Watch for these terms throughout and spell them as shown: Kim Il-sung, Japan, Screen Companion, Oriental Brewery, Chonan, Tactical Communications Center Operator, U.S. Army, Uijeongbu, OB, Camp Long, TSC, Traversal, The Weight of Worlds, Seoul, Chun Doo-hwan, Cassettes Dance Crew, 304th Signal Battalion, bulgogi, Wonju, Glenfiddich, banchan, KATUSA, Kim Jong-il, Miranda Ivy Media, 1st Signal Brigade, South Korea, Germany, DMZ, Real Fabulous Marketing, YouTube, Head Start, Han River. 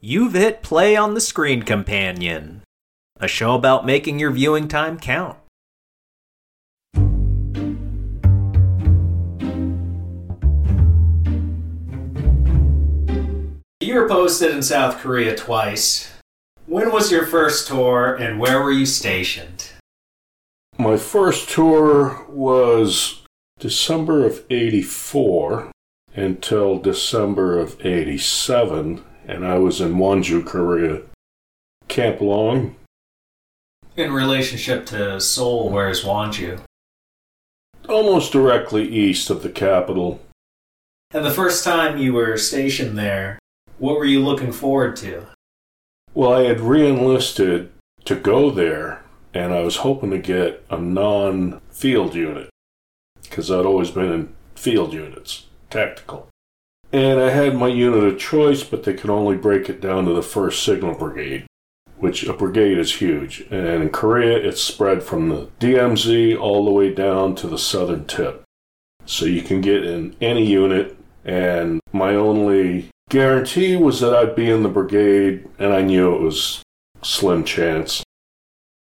You've hit play on the Screen Companion, a show about making your viewing time count. You were posted in South Korea twice. When was your first tour and where were you stationed? My first tour was December of 84 until December of 87. And I was in Wonju, Korea. Camp Long. In relationship to Seoul, where is Wonju? Almost directly east of the capital. And the first time you were stationed there, what were you looking forward to? Well, I had re-enlisted to go there, and I was hoping to get a non-field unit, because I'd always been in field units, tactical. And I had my unit of choice, but they could only break it down to the 1st Signal Brigade, which a brigade is huge. And in Korea, it's spread from the DMZ all the way down to the southern tip. So you can get in any unit, and my only guarantee was that I'd be in the brigade, and I knew it was slim chance.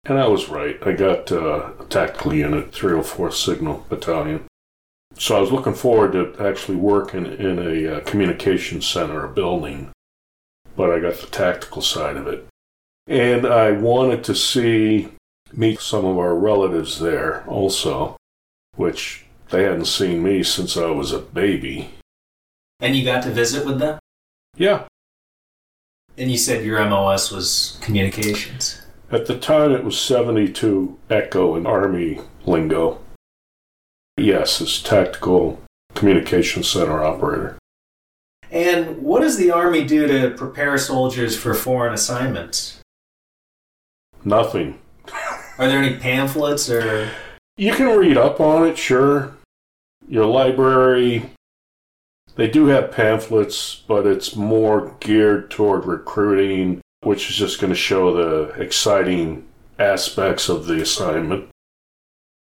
And I was right. I got a tactical unit, 304th Signal Battalion. So I was looking forward to actually working in a communications center, a building, but I got the tactical side of it. And I wanted to meet some of our relatives there also, which they hadn't seen me since I was a baby. And you got to visit with them? Yeah. And you said your MOS was communications? At the time it was 72 Echo in Army lingo. Yes, it's Tactical Communications Center Operator. And what does the Army do to prepare soldiers for foreign assignments? Nothing. Are there any pamphlets or... You can read up on it, sure. Your library. They do have pamphlets, but it's more geared toward recruiting, which is just going to show the exciting aspects of the assignment.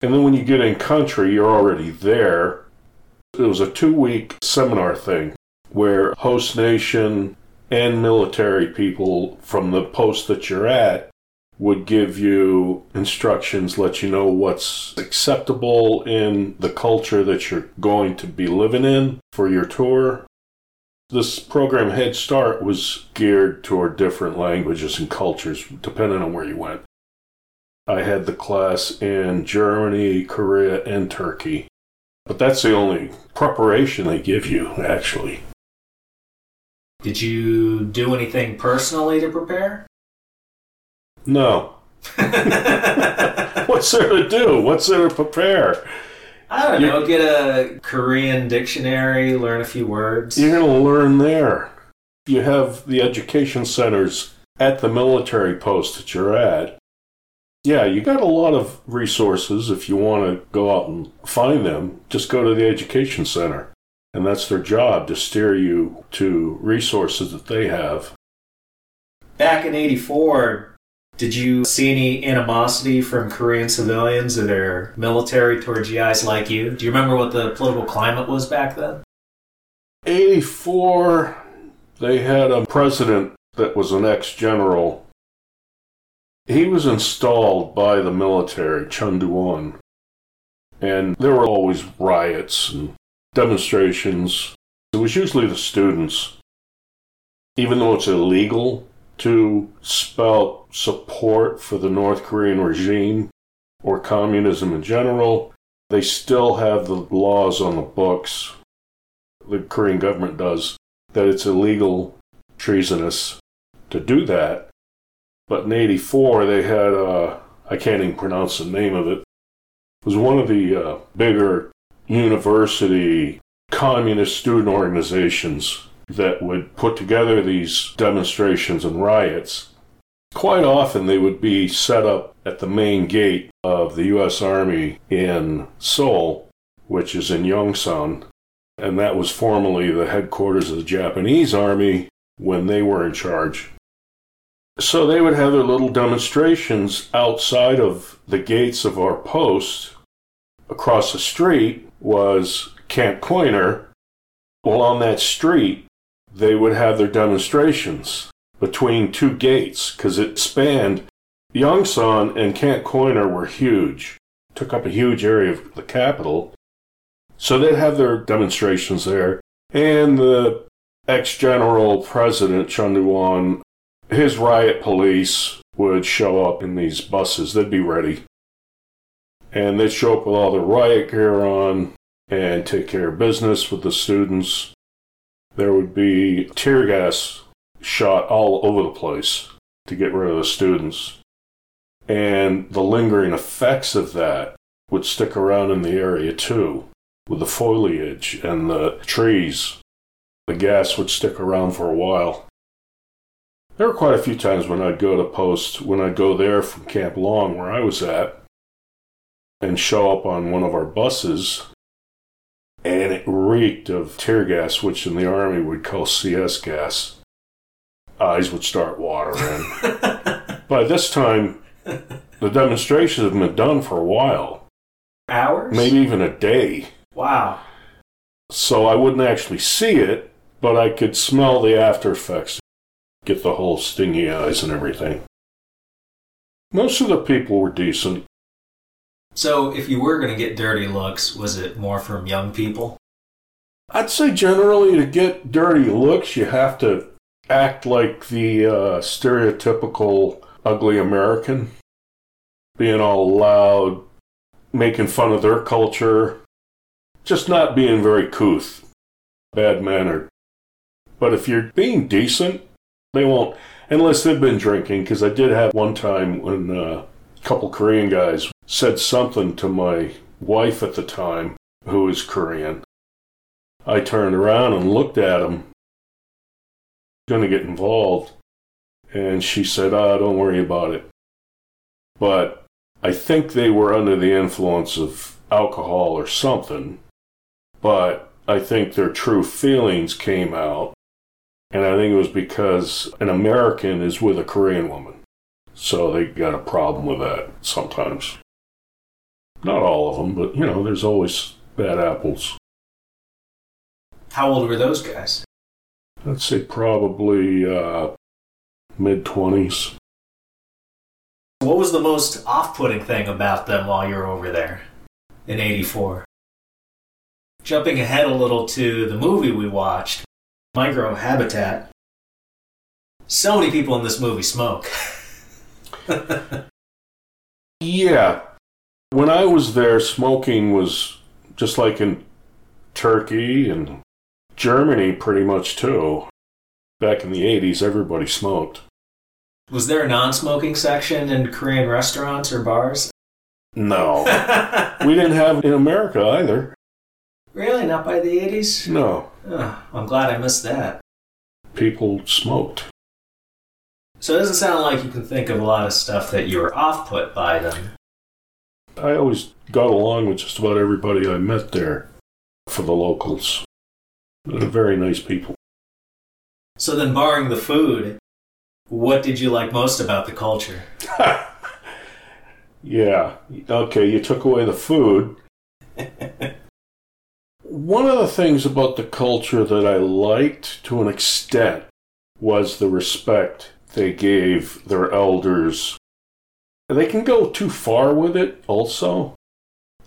And then when you get in country, you're already there. It was a 2-week seminar thing where host nation and military people from the post that you're at would give you instructions, let you know what's acceptable in the culture that you're going to be living in for your tour. This program Head Start was geared toward different languages and cultures, depending on where you went. I had the class in Germany, Korea, and Turkey. But that's the only preparation they give you, actually. Did you do anything personally to prepare? No. What's there to do? What's there to prepare? I don't know. Get a Korean dictionary, learn a few words. You're going to learn there. You have the education centers at the military post that you're at. Yeah, you got a lot of resources if you want to go out and find them. Just go to the education center. And that's their job, to steer you to resources that they have. Back in 84, did you see any animosity from Korean civilians or their military toward GIs like you? Do you remember what the political climate was back then? 84, they had a president that was an ex-general. He was installed by the military, Chun Doo-hwan, and there were always riots and demonstrations. It was usually the students. Even though it's illegal to spout support for the North Korean regime or communism in general, they still have the laws on the books, the Korean government does, that it's illegal, treasonous to do that. But in 84, they had, I can't even pronounce the name of it. It was one of the bigger university communist student organizations that would put together these demonstrations and riots. Quite often, they would be set up at the main gate of the U.S. Army in Seoul, which is in Yongsan. And that was formerly the headquarters of the Japanese Army when they were in charge. So they would have their little demonstrations outside of the gates of our post. Across the street was Camp Coiner. Well, on that street, they would have their demonstrations. between two gates because it spanned. Yongsan and Camp Coiner were huge, took up a huge area of the capital. So they'd have their demonstrations there. And the ex-general president, Chun Doo-hwan, his riot police would show up in these buses. They'd be ready. And they'd show up with all their riot gear on and take care of business with the students. There would be tear gas shot all over the place to get rid of the students. And the lingering effects of that would stick around in the area too, with the foliage and the trees. The gas would stick around for a while. There were quite a few times when I'd go to post, when I'd go there from Camp Long, where I was at, and show up on one of our buses, and it reeked of tear gas, which in the Army would call CS gas. Eyes would start watering. By this time, the demonstrations have been done for a while. Hours? Maybe even a day. Wow. So I wouldn't actually see it, but I could smell the after effects. Get the whole stingy eyes and everything. Most of the people were decent. So, if you were going to get dirty looks, was it more from young people? I'd say generally to get dirty looks, you have to act like the stereotypical ugly American. Being all loud, making fun of their culture, just not being very couth, bad-mannered. But if you're being decent, they won't, unless they've been drinking, because I did have one time when a couple Korean guys said something to my wife at the time, who is Korean. I turned around and looked at him, going to get involved, and she said, don't worry about it. But I think they were under the influence of alcohol or something, but I think their true feelings came out, and I think it was because an American is with a Korean woman, so they got a problem with that sometimes. Not all of them, but, you know, there's always bad apples. How old were those guys? I'd say probably mid-20s. What was the most off-putting thing about them while you were over there in 84? Jumping ahead a little to the movie we watched, Microhabitat. So many people in this movie smoke. Yeah. When I was there, smoking was just like in Turkey and Germany pretty much too. Back in the 80s, everybody smoked. Was there a non-smoking section in Korean restaurants or bars? No. We didn't have in America either. Really? Not by the 80s? No. Oh, I'm glad I missed that. People smoked. So it doesn't sound like you can think of a lot of stuff that you were off-put by them. I always got along with just about everybody I met there for the locals. They're very nice people. So then, barring the food, what did you like most about the culture? Yeah. Okay, you took away the food. One of the things about the culture that I liked to an extent was the respect they gave their elders. They can go too far with it also,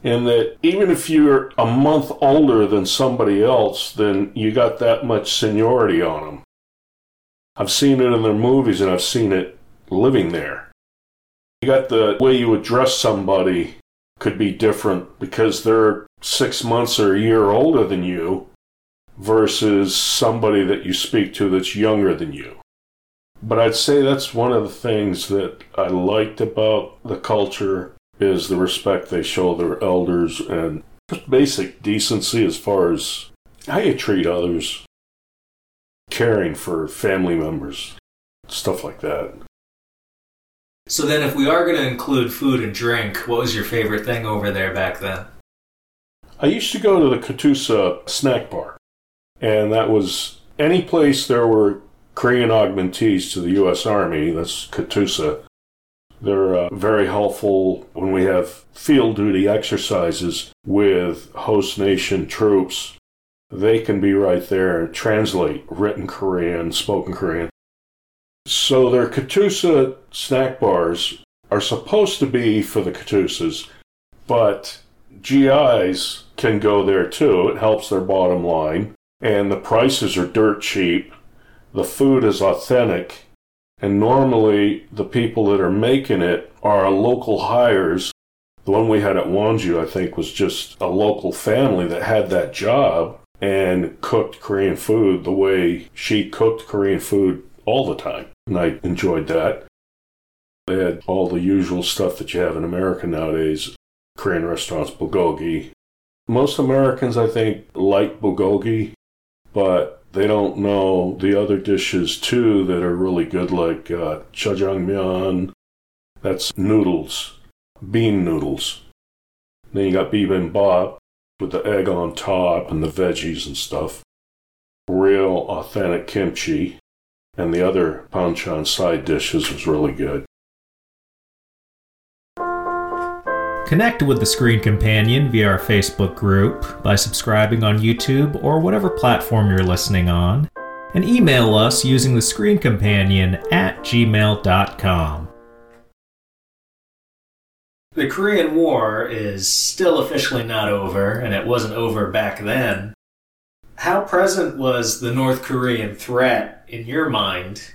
in that even if you're a month older than somebody else, then you got that much seniority on them. I've seen it in their movies, and I've seen it living there. You got the way you address somebody could be different because they're 6 months or a year older than you versus somebody that you speak to that's younger than you. But I'd say that's one of the things that I liked about the culture is the respect they show their elders and just basic decency as far as how you treat others, caring for family members, stuff like that. So then if we are going to include food and drink, what was your favorite thing over there back then? I used to go to the KATUSA snack bar, and that was any place there were Korean augmentees to the U.S. Army, that's KATUSA. They're very helpful when we have field duty exercises with host nation troops. They can be right there and translate written Korean, spoken Korean. So their KATUSA snack bars are supposed to be for the KATUSAs, but GIs can go there too. It helps their bottom line. And the prices are dirt cheap. The food is authentic. And normally the people that are making it are local hires. The one we had at Wonju, I think, was just a local family that had that job and cooked Korean food the way she cooked Korean food all the time. And I enjoyed that. They had all the usual stuff that you have in America nowadays. Korean restaurants, bulgogi. Most Americans, I think, like bulgogi, but they don't know the other dishes, too, that are really good, like jjajangmyeon. That's noodles, bean noodles. Then you got bibimbap with the egg on top and the veggies and stuff. Real authentic kimchi. And the other banchan side dishes was really good. Connect with the Screen Companion via our Facebook group, by subscribing on YouTube or whatever platform you're listening on, and email us using the thescreencompanion@gmail.com. The Korean War is still officially not over, and it wasn't over back then. How present was the North Korean threat in your mind?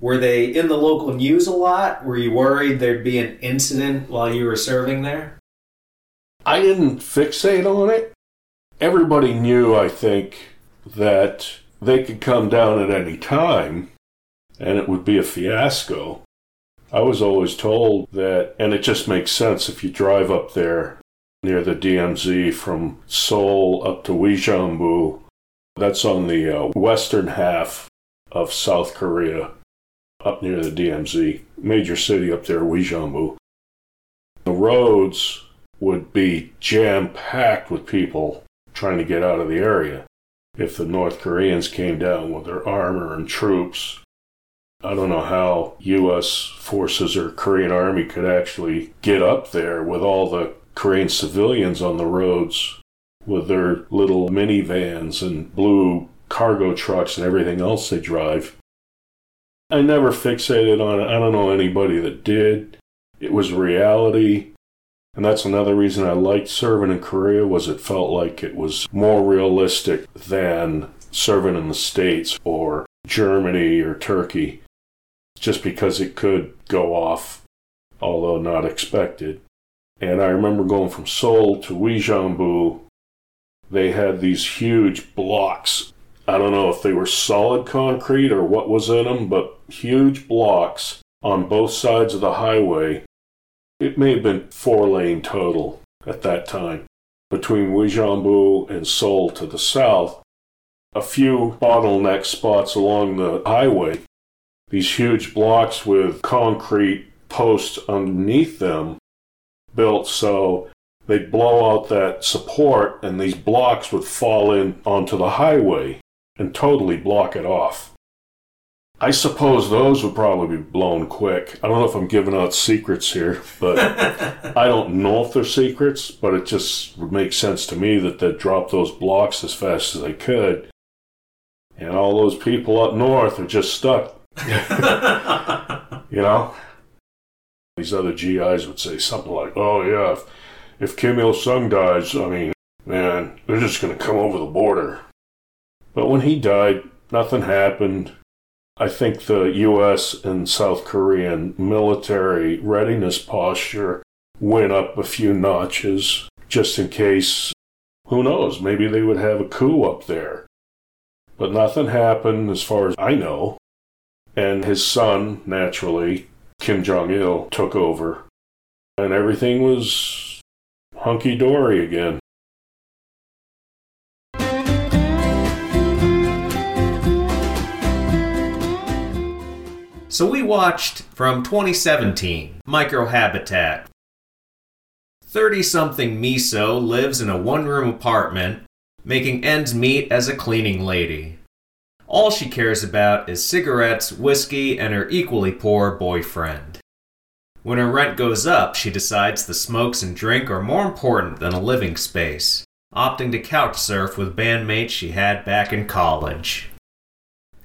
Were they in the local news a lot? Were you worried there'd be an incident while you were serving there? I didn't fixate on it. Everybody knew, I think, that they could come down at any time and it would be a fiasco. I was always told that, and it just makes sense if you drive up there near the DMZ from Seoul up to Uijeongbu. That's on the western half of South Korea, up near the DMZ, major city up there, Uijeongbu. The roads would be jam-packed with people trying to get out of the area if the North Koreans came down with their armor and troops. I don't know how U.S. forces or Korean Army could actually get up there with all the Korean civilians on the roads with their little minivans and blue cargo trucks and everything else they drive. I never fixated on it. I don't know anybody that did. It was reality. And that's another reason I liked serving in Korea, was it felt like it was more realistic than serving in the States or Germany or Turkey, just because it could go off, although not expected. And I remember going from Seoul to Uijeongbu. They had these huge blocks. I don't know if they were solid concrete or what was in them, but huge blocks on both sides of the highway. It may have been 4-lane total at that time. Between Uijeongbu and Seoul to the south, a few bottleneck spots along the highway, these huge blocks with concrete posts underneath them built so they'd blow out that support and these blocks would fall in onto the highway and totally block it off. I suppose those would probably be blown quick. I don't know if I'm giving out secrets here, but I don't know if they're secrets, but it just would make sense to me that they'd drop those blocks as fast as they could. And all those people up north are just stuck. You know? These other GIs would say something like, oh yeah, if Kim Il-sung dies, I mean, man, they're just going to come over the border. But when he died, nothing happened. I think the U.S. and South Korean military readiness posture went up a few notches, just in case, who knows, maybe they would have a coup up there. But nothing happened as far as I know. And his son, naturally, Kim Jong-il, took over. And everything was hunky-dory again. So we watched, from 2017, Microhabitat. 30-something Miso lives in a one-room apartment, making ends meet as a cleaning lady. All she cares about is cigarettes, whiskey, and her equally poor boyfriend. When her rent goes up, she decides the smokes and drink are more important than a living space, opting to couch surf with bandmates she had back in college.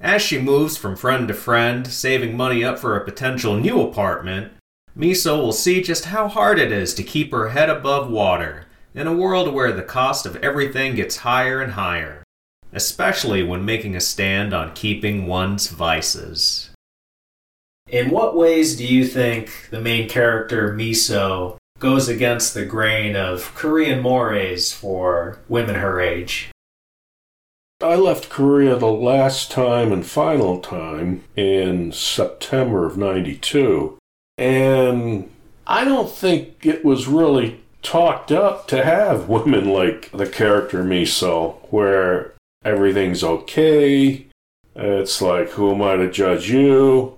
As she moves from friend to friend, saving money up for a potential new apartment, Miso will see just how hard it is to keep her head above water in a world where the cost of everything gets higher and higher, especially when making a stand on keeping one's vices. In what ways do you think the main character, Miso, goes against the grain of Korean mores for women her age? I left Korea the last time and final time in September of 92, and I don't think it was really talked up to have women like the character Miso, where everything's okay, it's like, who am I to judge you?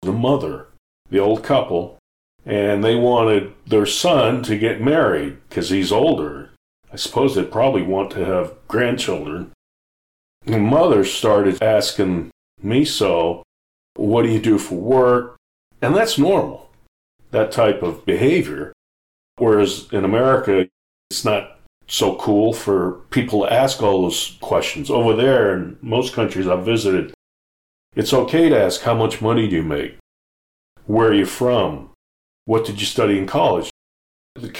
The mother, the old couple, and they wanted their son to get married because he's older. I suppose they'd probably want to have grandchildren. The mother started asking Miso, what do you do for work? And that's normal, that type of behavior. Whereas in America, it's not so cool for people to ask all those questions. Over there, in most countries I've visited, it's okay to ask, how much money do you make? Where are you from? What did you study in college?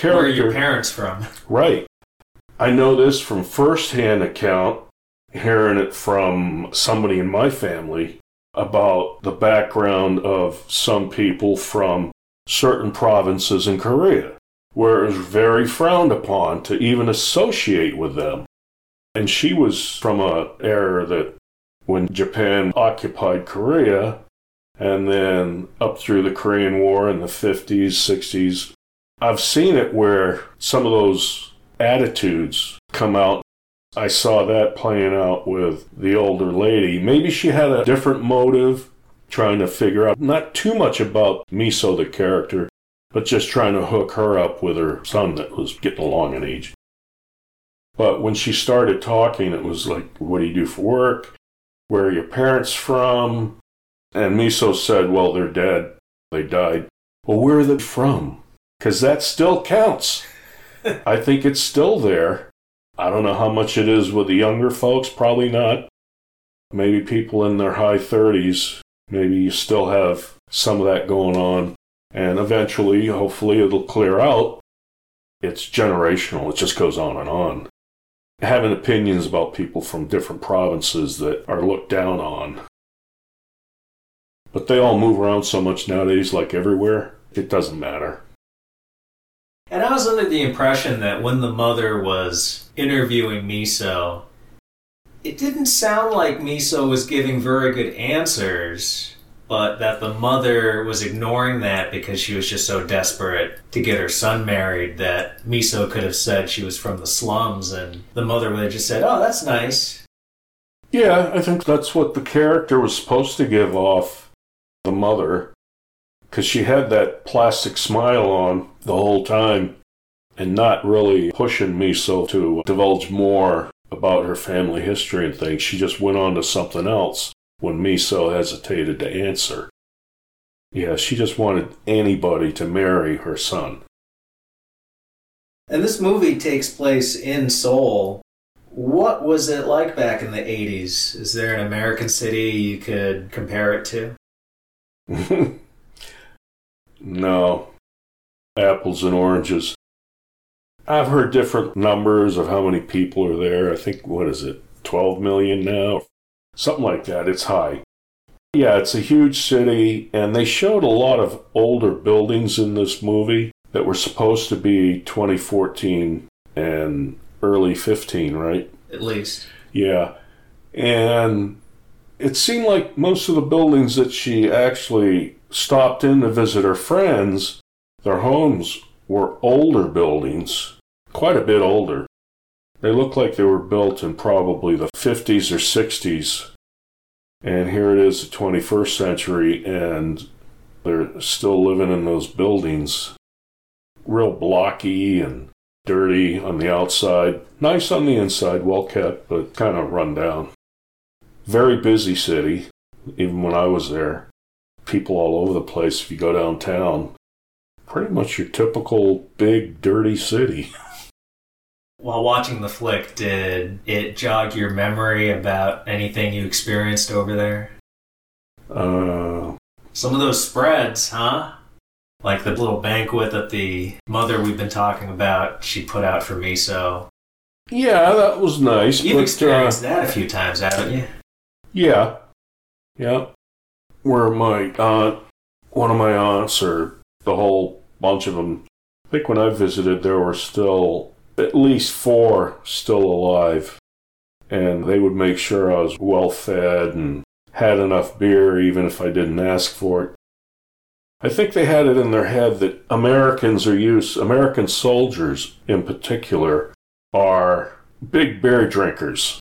Where are your parents from? Right. I know this from first-hand account, hearing it from somebody in my family about the background of some people from certain provinces in Korea, where it was very frowned upon to even associate with them. And she was from an era that when Japan occupied Korea, and then up through the Korean War in the 50s, 60s, I've seen it where some of those attitudes come out. I saw that playing out with the older lady. Maybe she had a different motive, trying to figure out not too much about Miso, the character, but just trying to hook her up with her son that was getting along in age. But when she started talking, it was like, what do you do for work? Where are your parents from? And Miso said, well, they're dead. They died. Well, where are they from? Because that still counts. I think it's still there. I don't know how much it is with the younger folks. Probably not. Maybe people in their high 30s, maybe you still have some of that going on. And eventually, hopefully, it'll clear out. It's generational. It just goes on and on. Having opinions about people from different provinces that are looked down on. But they all move around so much nowadays, like everywhere, it doesn't matter. And I was under the impression that when the mother was interviewing Miso, it didn't sound like Miso was giving very good answers, but that the mother was ignoring that because she was just so desperate to get her son married that Miso could have said she was from the slums, and the mother would have just said, oh, that's nice. Yeah, I think that's what the character was supposed to give off, the mother, because she had that plastic smile on the whole time and not really pushing Miso to divulge more about her family history and things. She just went on to something else when Miso hesitated to answer. Yeah, she just wanted anybody to marry her son. And this movie takes place in Seoul. What was it like back in the 80s? Is there an American city you could compare it to? No. Apples and oranges. I've heard different numbers of how many people are there. I think, 12 million now? Something like that. It's high. Yeah, it's a huge city, and they showed a lot of older buildings in this movie that were supposed to be 2014 and early 15, right? At least. Yeah. And it seemed like most of the buildings that she actually stopped in to visit her friends, their homes were older buildings, quite a bit older. They looked like they were built in probably the 50s or 60s. And here it is, the 21st century, and they're still living in those buildings. Real blocky and dirty on the outside. Nice on the inside, well kept, but kind of run down. Very busy city, even when I was there. People all over the place if you go downtown. Pretty much your typical big, dirty city. While watching the flick, did it jog your memory about anything you experienced over there? Some of those spreads, huh? Like the little banquet that the mother we've been talking about, she put out for miso. Yeah, that was nice. You've experienced that a few times, haven't you? Yeah. Yeah. Where my aunt, one of my aunts, or the whole bunch of them, I think when I visited there were still at least four still alive. And they would make sure I was well fed and had enough beer even if I didn't ask for it. I think they had it in their head that American soldiers in particular, are big beer drinkers.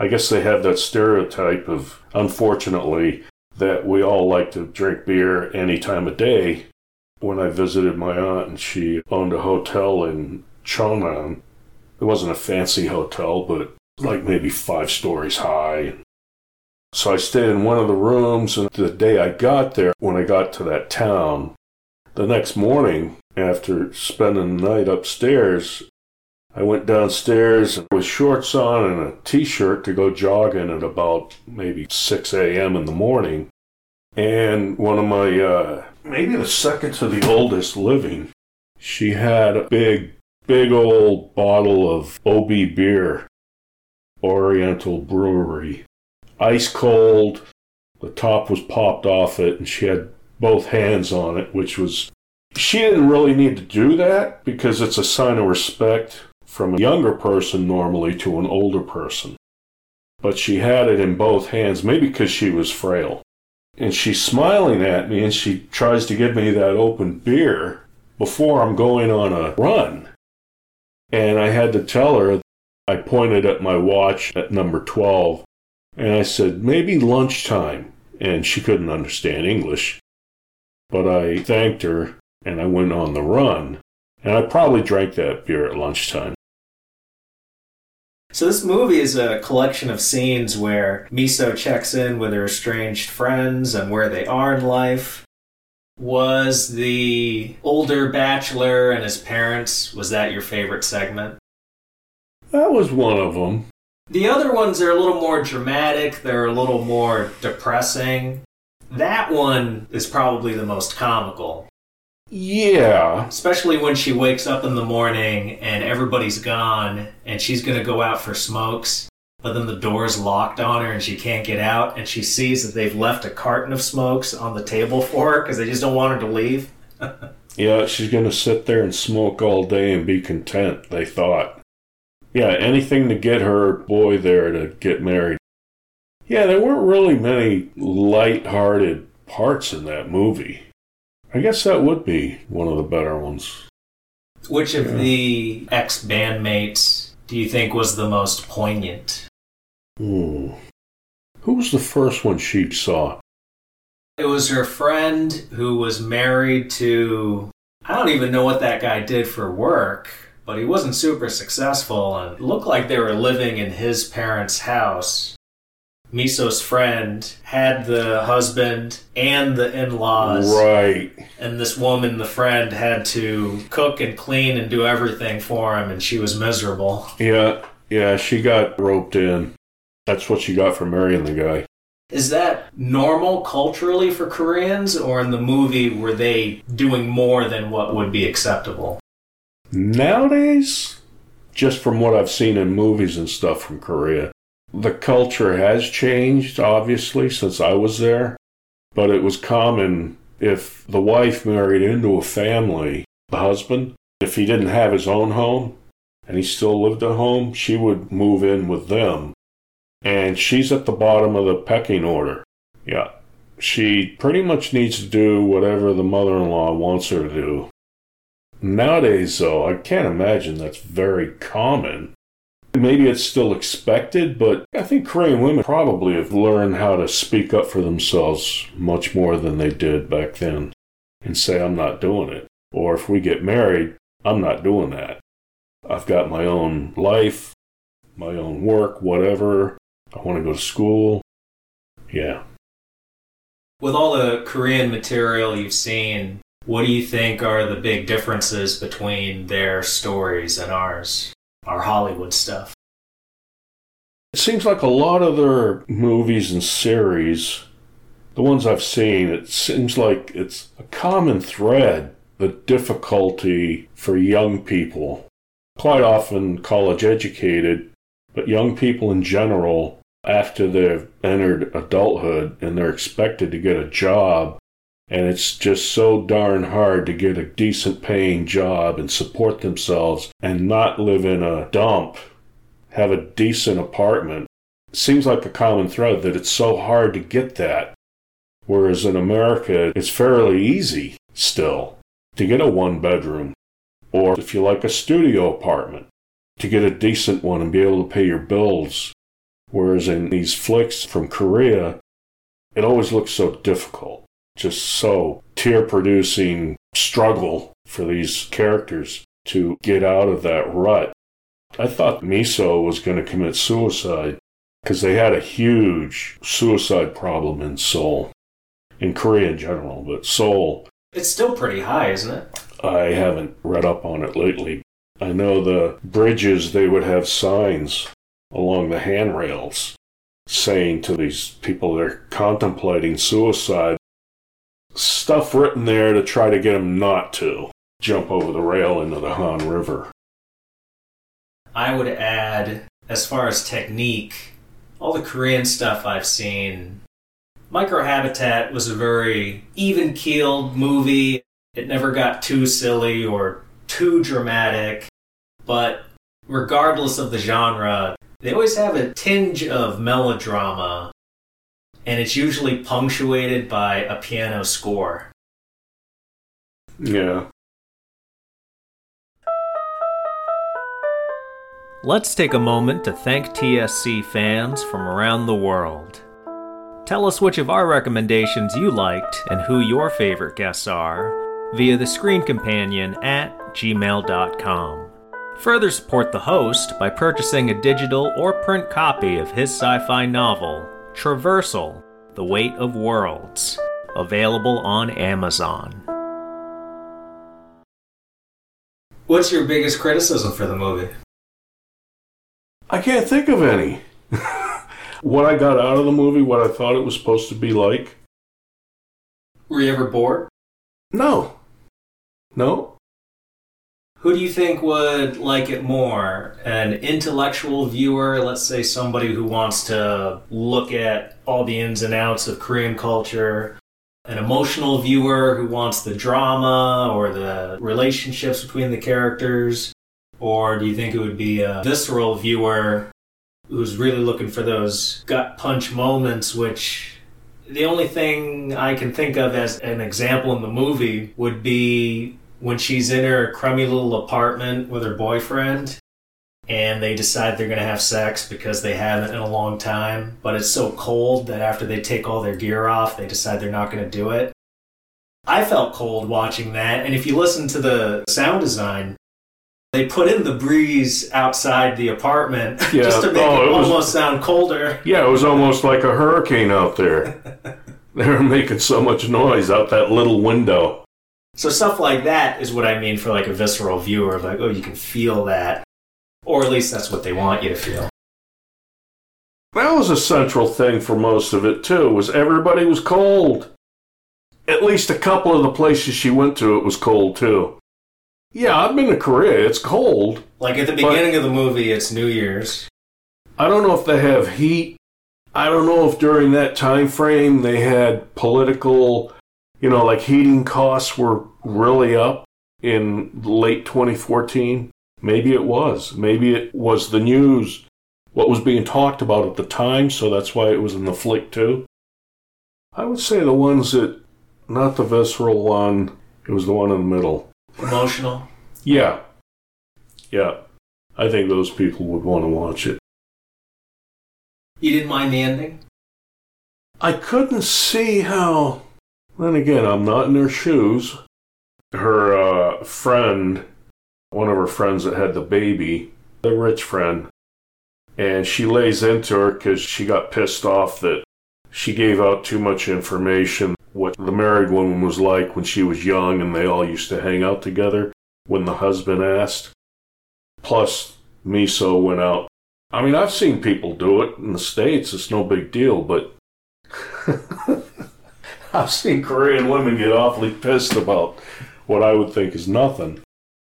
I guess they have that stereotype of, unfortunately, that we all like to drink beer any time of day. When I visited my aunt and she owned a hotel in Chonan, it wasn't a fancy hotel, but like maybe 5 stories high. So I stayed in one of the rooms, and the day I got there, when I got to that town, the next morning, after spending the night upstairs, I went downstairs with shorts on and a t-shirt to go jogging at about maybe 6 a.m. in the morning. And one of my, maybe the second to the oldest living, she had a big old bottle of OB beer, Oriental Brewery. Ice cold, the top was popped off it, and she had both hands on it, which was... She didn't really need to do that, because it's a sign of respect from a younger person normally to an older person. But she had it in both hands, maybe because she was frail. And she's smiling at me, and she tries to give me that open beer before I'm going on a run. And I had to tell her, I pointed at my watch at number 12, and I said, maybe lunchtime. And she couldn't understand English. But I thanked her, and I went on the run. And I probably drank that beer at lunchtime. So this movie is a collection of scenes where Miso checks in with her estranged friends and where they are in life. Was the older bachelor and his parents, was that your favorite segment? That was one of them. The other ones are a little more dramatic, they're a little more depressing. That one is probably the most comical. Yeah. Especially when she wakes up in the morning and everybody's gone and she's going to go out for smokes, but then the door's locked on her and she can't get out, and she sees that they've left a carton of smokes on the table for her because they just don't want her to leave. Yeah, she's going to sit there and smoke all day and be content, they thought. Yeah, anything to get her boy there to get married. Yeah, there weren't really many light-hearted parts in that movie. I guess that would be one of the better ones. Which of the ex-bandmates do you think was the most poignant? Who was the first one she saw? It was her friend who was married to... I don't even know what that guy did for work. But he wasn't super successful, and it looked like they were living in his parents' house. Miso's friend had the husband and the in-laws. Right. And this woman, the friend, had to cook and clean and do everything for him, and she was miserable. Yeah, she got roped in. That's what she got for marrying the guy. Is that normal culturally for Koreans, or in the movie were they doing more than what would be acceptable? Nowadays, just from what I've seen in movies and stuff from Korea, the culture has changed, obviously, since I was there. But it was common if the wife married into a family, the husband, if he didn't have his own home and he still lived at home, she would move in with them. And she's at the bottom of the pecking order. Yeah, she pretty much needs to do whatever the mother-in-law wants her to do. Nowadays, though, I can't imagine that's very common. Maybe it's still expected, but I think Korean women probably have learned how to speak up for themselves much more than they did back then and say, I'm not doing it. Or if we get married, I'm not doing that. I've got my own life, my own work, whatever. I want to go to school. Yeah. With all the Korean material you've seen, what do you think are the big differences between their stories and ours? our Hollywood stuff. It seems like a lot of their movies and series, the ones I've seen, it seems like it's a common thread, the difficulty for young people, quite often college-educated, but young people in general, after they've entered adulthood and they're expected to get a job, and it's just so darn hard to get a decent-paying job and support themselves and not live in a dump, have a decent apartment. It seems like a common thread that it's so hard to get that. Whereas in America, it's fairly easy still to get a one-bedroom, or if you like a studio apartment, to get a decent one and be able to pay your bills. Whereas in these flicks from Korea, it always looks so difficult, just so tear-producing struggle for these characters to get out of that rut. I thought Miso was going to commit suicide because they had a huge suicide problem in Seoul. In Korea in general, but Seoul. It's still pretty high, isn't it? I haven't read up on it lately. I know the bridges, they would have signs along the handrails saying to these people they're contemplating suicide, stuff written there to try to get them not to jump over the rail into the Han River. I would add, as far as technique, all the Korean stuff I've seen, Microhabitat was a very even-keeled movie. It never got too silly or too dramatic, but regardless of the genre, they always have a tinge of melodrama, and it's usually punctuated by a piano score. Yeah. Let's take a moment to thank TSC fans from around the world. Tell us which of our recommendations you liked and who your favorite guests are via the Screen Companion at gmail.com. Further support the host by purchasing a digital or print copy of his sci-fi novel, Traversal, The Weight of Worlds, available on Amazon. What's your biggest criticism for the movie? I can't think of any. What I got out of the movie, what I thought it was supposed to be like. Were you ever bored? No. Who do you think would like it more? An intellectual viewer, let's say somebody who wants to look at all the ins and outs of Korean culture, an emotional viewer who wants the drama or the relationships between the characters, or do you think it would be a visceral viewer who's really looking for those gut punch moments, which the only thing I can think of as an example in the movie would be when she's in her crummy little apartment with her boyfriend and they decide they're going to have sex because they haven't in a long time, but it's so cold that after they take all their gear off, they decide they're not going to do it. I felt cold watching that, and if you listen to the sound design, they put in the breeze outside the apartment just to make it almost sound colder. Yeah, it was almost like a hurricane out there. They were making so much noise out that little window. So stuff like that is what I mean for like a visceral viewer. Like, oh, you can feel that. Or at least that's what they want you to feel. That was a central thing for most of it, too, was everybody was cold. At least a couple of the places she went to, it was cold, too. Yeah, I've been to Korea. It's cold. Like at the beginning of the movie, it's New Year's. I don't know if they have heat. I don't know if during that time frame they had political, like heating costs were really up in late 2014. Maybe it was. Maybe it was the news, what was being talked about at the time, so that's why it was in the flick too. I would say the ones that, not the visceral one, it was the one in the middle. Emotional? Yeah. I think those people would want to watch it. You didn't mind the ending? I couldn't see how... Then again, I'm not in her shoes. Her friend, one of her friends that had the baby, the rich friend, and she lays into her because she got pissed off that she gave out too much information, what the married woman was like when she was young and they all used to hang out together when the husband asked. Plus, miso went out. I mean, I've seen people do it in the States. It's no big deal, but I've seen Korean women get awfully pissed about what I would think is nothing.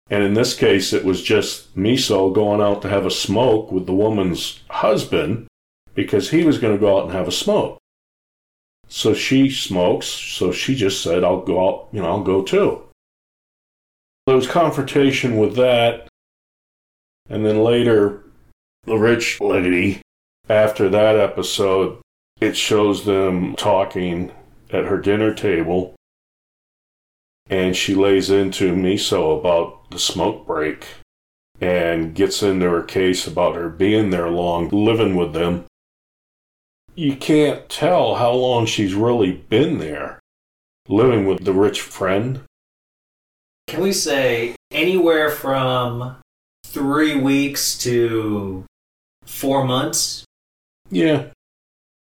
And in this case, it was just miso going out to have a smoke with the woman's husband because he was going to go out and have a smoke. So she smokes, so she just said, I'll go out, I'll go too. There was confrontation with that, and then later, the rich lady, after that episode, it shows them talking at her dinner table, and she lays into miso about the smoke break, and gets into her case about her being there long, living with them. You can't tell how long she's really been there, living with the rich friend. Can we say anywhere from 3 weeks to 4 months? Yeah.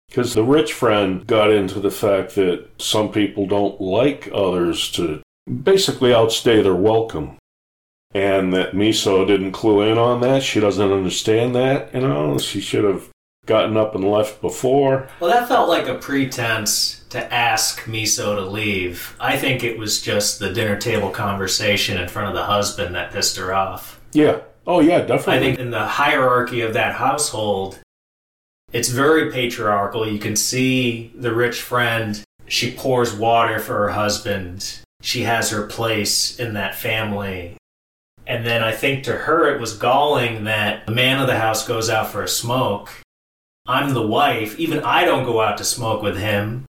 Because the rich friend got into the fact that some people don't like others to basically outstay their welcome. And that miso didn't clue in on that. She doesn't understand that. She should have gotten up and left before. Well, that felt like a pretense to ask miso to leave. I think it was just the dinner table conversation in front of the husband that pissed her off. Yeah. Oh, yeah, definitely. I think in the hierarchy of that household, it's very patriarchal. You can see the rich friend. She pours water for her husband. She has her place in that family. And then I think to her it was galling that the man of the house goes out for a smoke. I'm the wife. Even I don't go out to smoke with him.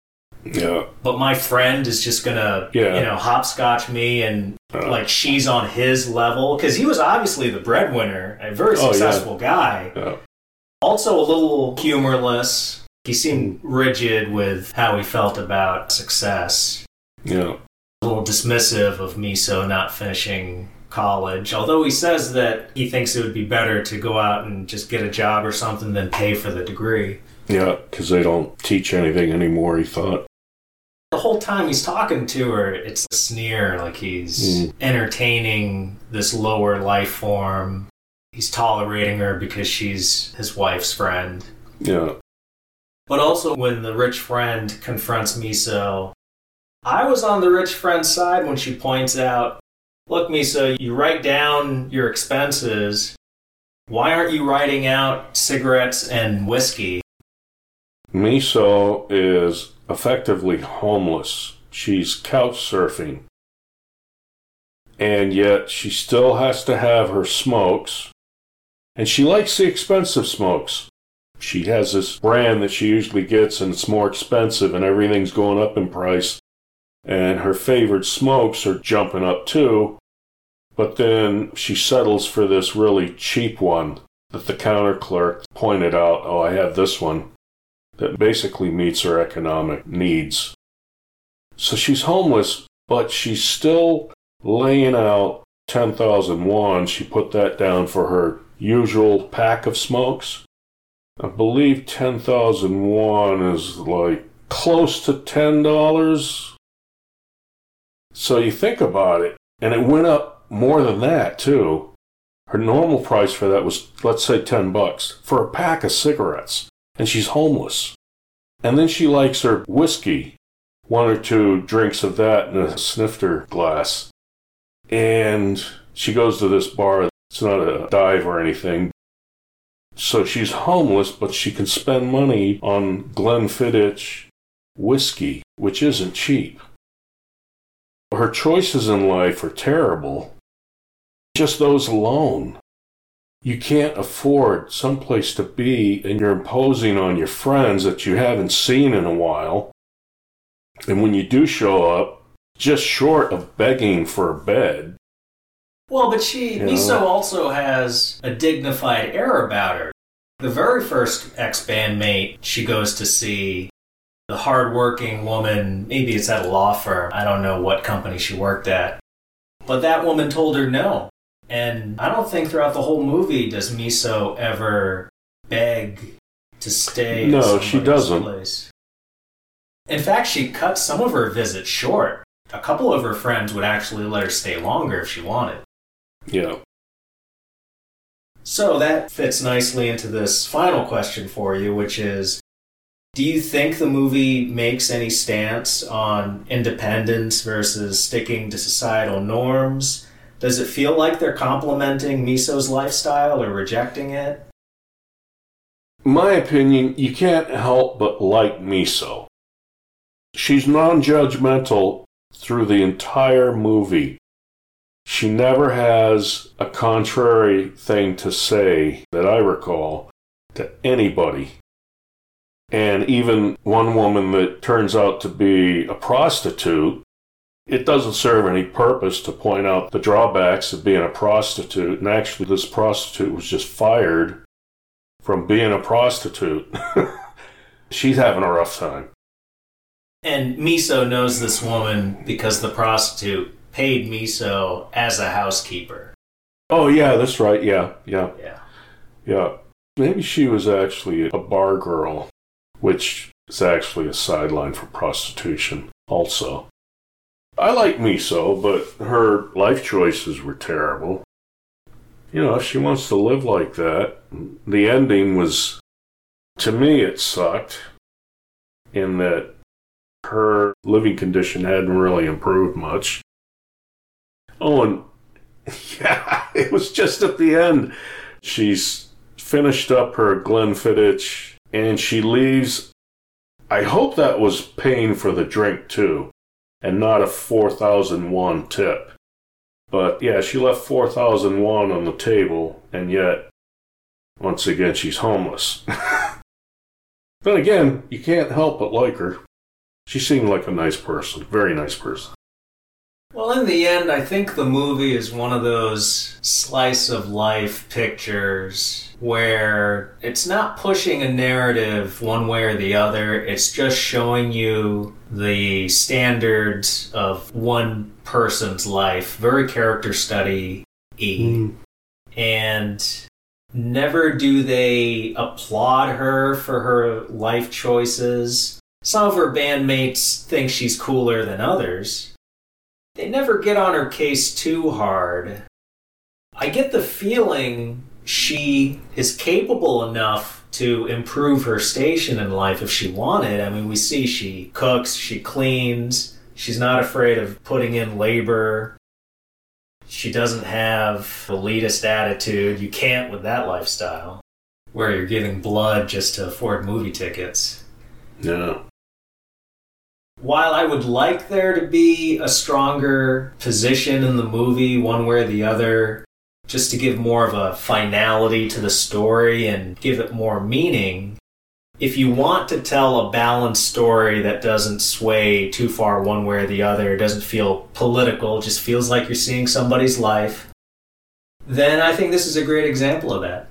Yeah. But my friend is just going to, hopscotch me and, she's on his level. Because he was obviously the breadwinner, a very successful guy. Yeah. Also a little humorless. He seemed rigid with how he felt about success. Yeah. A little dismissive of miso not finishing college, although he says that he thinks it would be better to go out and just get a job or something than pay for the degree. Yeah, because they don't teach anything anymore, he thought. The whole time he's talking to her, it's a sneer, like he's entertaining this lower life form. He's tolerating her because she's his wife's friend. Yeah. But also when the rich friend confronts miso, I was on the rich friend's side when she points out, look, miso, you write down your expenses. Why aren't you writing out cigarettes and whiskey? Miso is effectively homeless. She's couch surfing. And yet she still has to have her smokes. And she likes the expensive smokes. She has this brand that she usually gets, and it's more expensive, and everything's going up in price. And her favorite smokes are jumping up too, but then she settles for this really cheap one that the counter clerk pointed out, I have this one, that basically meets her economic needs. So she's homeless, but she's still laying out 10,000 won. She put that down for her usual pack of smokes. I believe 10,000 won is like close to $10. So you think about it, and it went up more than that, too. Her normal price for that was, let's say, $10 for a pack of cigarettes, and she's homeless. And then she likes her whiskey, one or two drinks of that in a snifter glass. And she goes to this bar. It's not a dive or anything. So she's homeless, but she can spend money on Glenfiddich whiskey, which isn't cheap. Her choices in life are terrible. Just those alone. You can't afford someplace to be, and you're imposing on your friends that you haven't seen in a while. And when you do show up, just short of begging for a bed. Well, but miso also has a dignified air about her. The very first ex-bandmate she goes to see, the hard-working woman, maybe it's at a law firm, I don't know what company she worked at, but that woman told her no. And I don't think throughout the whole movie does miso ever beg to stay in somebody's she doesn't. Place. In fact, she cuts some of her visits short. A couple of her friends would actually let her stay longer if she wanted. Yeah. So that fits nicely into this final question for you, which is, do you think the movie makes any stance on independence versus sticking to societal norms? Does it feel like they're complimenting Miso's lifestyle or rejecting it? My opinion, you can't help but like Miso. She's non-judgmental through the entire movie. She never has a contrary thing to say, that I recall, to anybody. And even one woman that turns out to be a prostitute, it doesn't serve any purpose to point out the drawbacks of being a prostitute. And actually, this prostitute was just fired from being a prostitute. She's having a rough time. And Miso knows this woman because the prostitute paid Miso as a housekeeper. Oh, yeah, that's right. Yeah. Maybe she was actually a bar girl, which is actually a sideline for prostitution also. I like Miso, but her life choices were terrible. You know, if she wants to live like that, the ending was, to me, it sucked in that her living condition hadn't really improved much. Oh, and yeah, it was just at the end. She's finished up her Glenfiddich, and she leaves. I hope that was paying for the drink, too, and not a 4,000 won tip. But, yeah, she left 4,000 won on the table, and yet, once again, she's homeless. Then again, you can't help but like her. She seemed like a nice person, very nice person. Well, in the end, I think the movie is one of those slice-of-life pictures where it's not pushing a narrative one way or the other. It's just showing you the standards of one person's life. Very character study-y. And never do they applaud her for her life choices. Some of her bandmates think she's cooler than others. They never get on her case too hard. I get the feeling she is capable enough to improve her station in life if she wanted. I mean, we see she cooks, she cleans, she's not afraid of putting in labor. She doesn't have elitist attitude. You can't with that lifestyle, where you're giving blood just to afford movie tickets. No. While I would like there to be a stronger position in the movie, one way or the other, just to give more of a finality to the story and give it more meaning, if you want to tell a balanced story that doesn't sway too far one way or the other, doesn't feel political, just feels like you're seeing somebody's life, then I think this is a great example of that.